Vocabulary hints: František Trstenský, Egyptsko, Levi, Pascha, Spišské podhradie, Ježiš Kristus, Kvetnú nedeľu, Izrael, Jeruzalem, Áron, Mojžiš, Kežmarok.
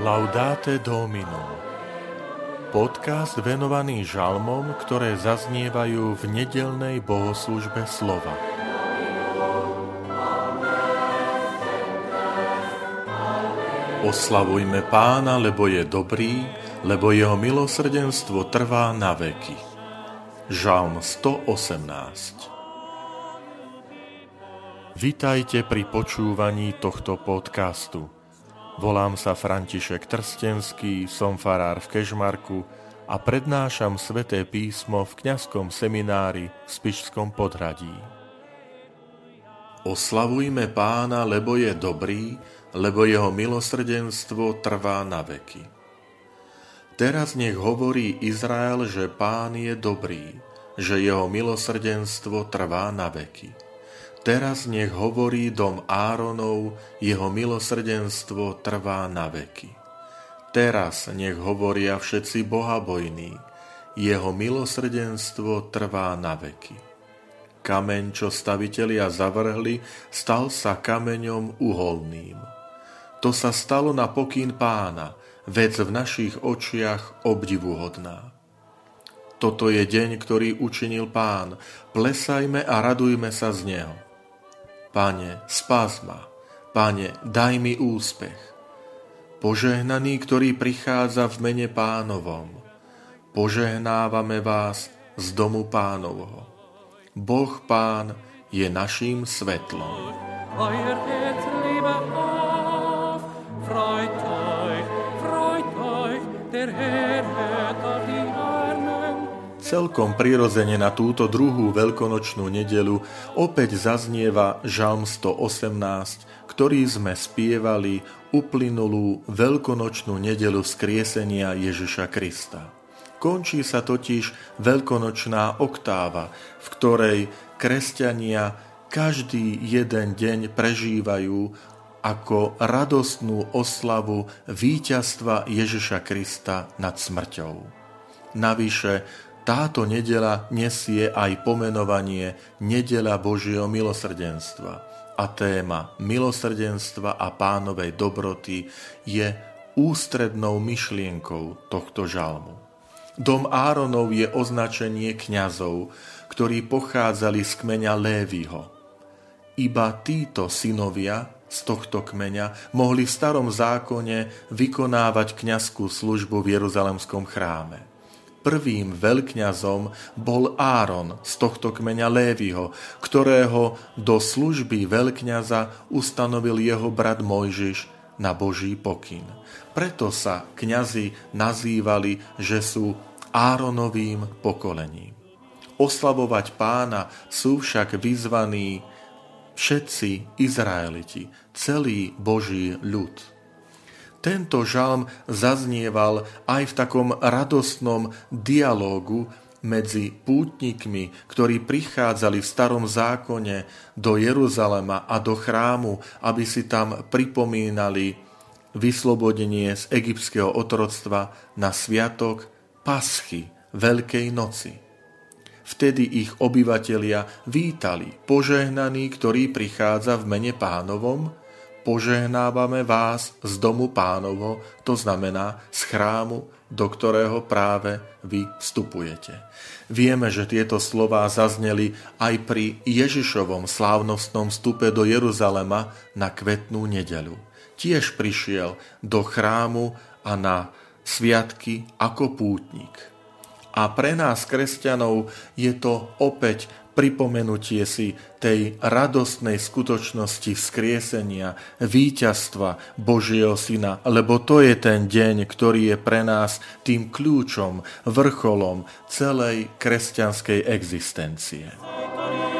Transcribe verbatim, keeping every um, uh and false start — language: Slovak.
Laudate Domino. Podcast venovaný žalmom, ktoré zaznievajú v nedeľnej bohoslužbe slova. Oslavujme Pána, lebo je dobrý, lebo jeho milosrdenstvo trvá na veky. Žalm sto osemnásť. Vitajte pri počúvaní tohto podcastu. Volám sa František Trstenský, som farár v Kežmarku a prednášam Sväté písmo v kňazskom seminári v Spišskom podhradí. Oslavujme Pána, lebo je dobrý, lebo jeho milosrdenstvo trvá na veky. Teraz nech hovorí Izrael, že Pán je dobrý, že jeho milosrdenstvo trvá na veky. Teraz nech hovorí dom Áronov, jeho milosrdenstvo trvá na veky. Teraz nech hovoria všetci bohabojní, jeho milosrdenstvo trvá na veky. Kameň, čo stavitelia zavrhli, stal sa kameňom uholným. To sa stalo na pokyn Pána, vec v našich očiach obdivuhodná. Toto je deň, ktorý učinil Pán, plesajme a radujme sa z neho. Pane, spás ma. Pane, daj mi úspech. Požehnaný, ktorý prichádza v mene Pánovom. Požehnávame vás z domu Pánovho. Boh Pán je naším svetlom. Euer Herz, liebe auf, freut euch, freut euch, der Herr hört auf die Armen. Celkom prirodzene na túto druhú veľkonočnú nedeľu opäť zaznieva Žalm sto osemnásť, ktorý sme spievali uplynulú veľkonočnú nedeľu vzkriesenia Ježiša Krista. Končí sa totiž veľkonočná oktáva, v ktorej kresťania každý jeden deň prežívajú ako radostnú oslavu víťazstva Ježiša Krista nad smrťou. Navyše, táto nedeľa nesie aj pomenovanie Nedeľa Božieho milosrdenstva a téma milosrdenstva a Pánovej dobroty je ústrednou myšlienkou tohto žalmu. Dom Áronov je označenie kňazov, ktorí pochádzali z kmeňa Léviho. Iba títo synovia z tohto kmeňa mohli v starom zákone vykonávať kňazskú službu v Jeruzalemskom chráme. Prvým veľkňazom bol Áron z tohto kmeňa Léviho, ktorého do služby veľkňaza ustanovil jeho brat Mojžiš na Boží pokyn. Preto sa kňazi nazývali, že sú Áronovým pokolením. Oslavovať Pána sú však vyzvaní všetci Izraeliti, celý Boží ľud. Tento žalm zaznieval aj v takom radostnom dialógu medzi pútnikmi, ktorí prichádzali v starom zákone do Jeruzalema a do chrámu, aby si tam pripomínali vyslobodenie z egyptského otroctva na sviatok Paschy, Veľkej noci. Vtedy ich obyvatelia vítali: požehnaný, ktorý prichádza v mene Pánovom, požehnávame vás z domu Pánovo, to znamená z chrámu, do ktorého práve vy vstupujete. Vieme, že tieto slová zazneli aj pri Ježišovom slávnostnom vstupe do Jeruzalema na Kvetnú nedeľu. Tiež prišiel do chrámu a na sviatky ako pútnik. A pre nás, kresťanov, je to opäť pripomenutie si tej radostnej skutočnosti vzkriesenia, víťazstva Božieho Syna, lebo to je ten deň, ktorý je pre nás tým kľúčom, vrcholom celej kresťanskej existencie.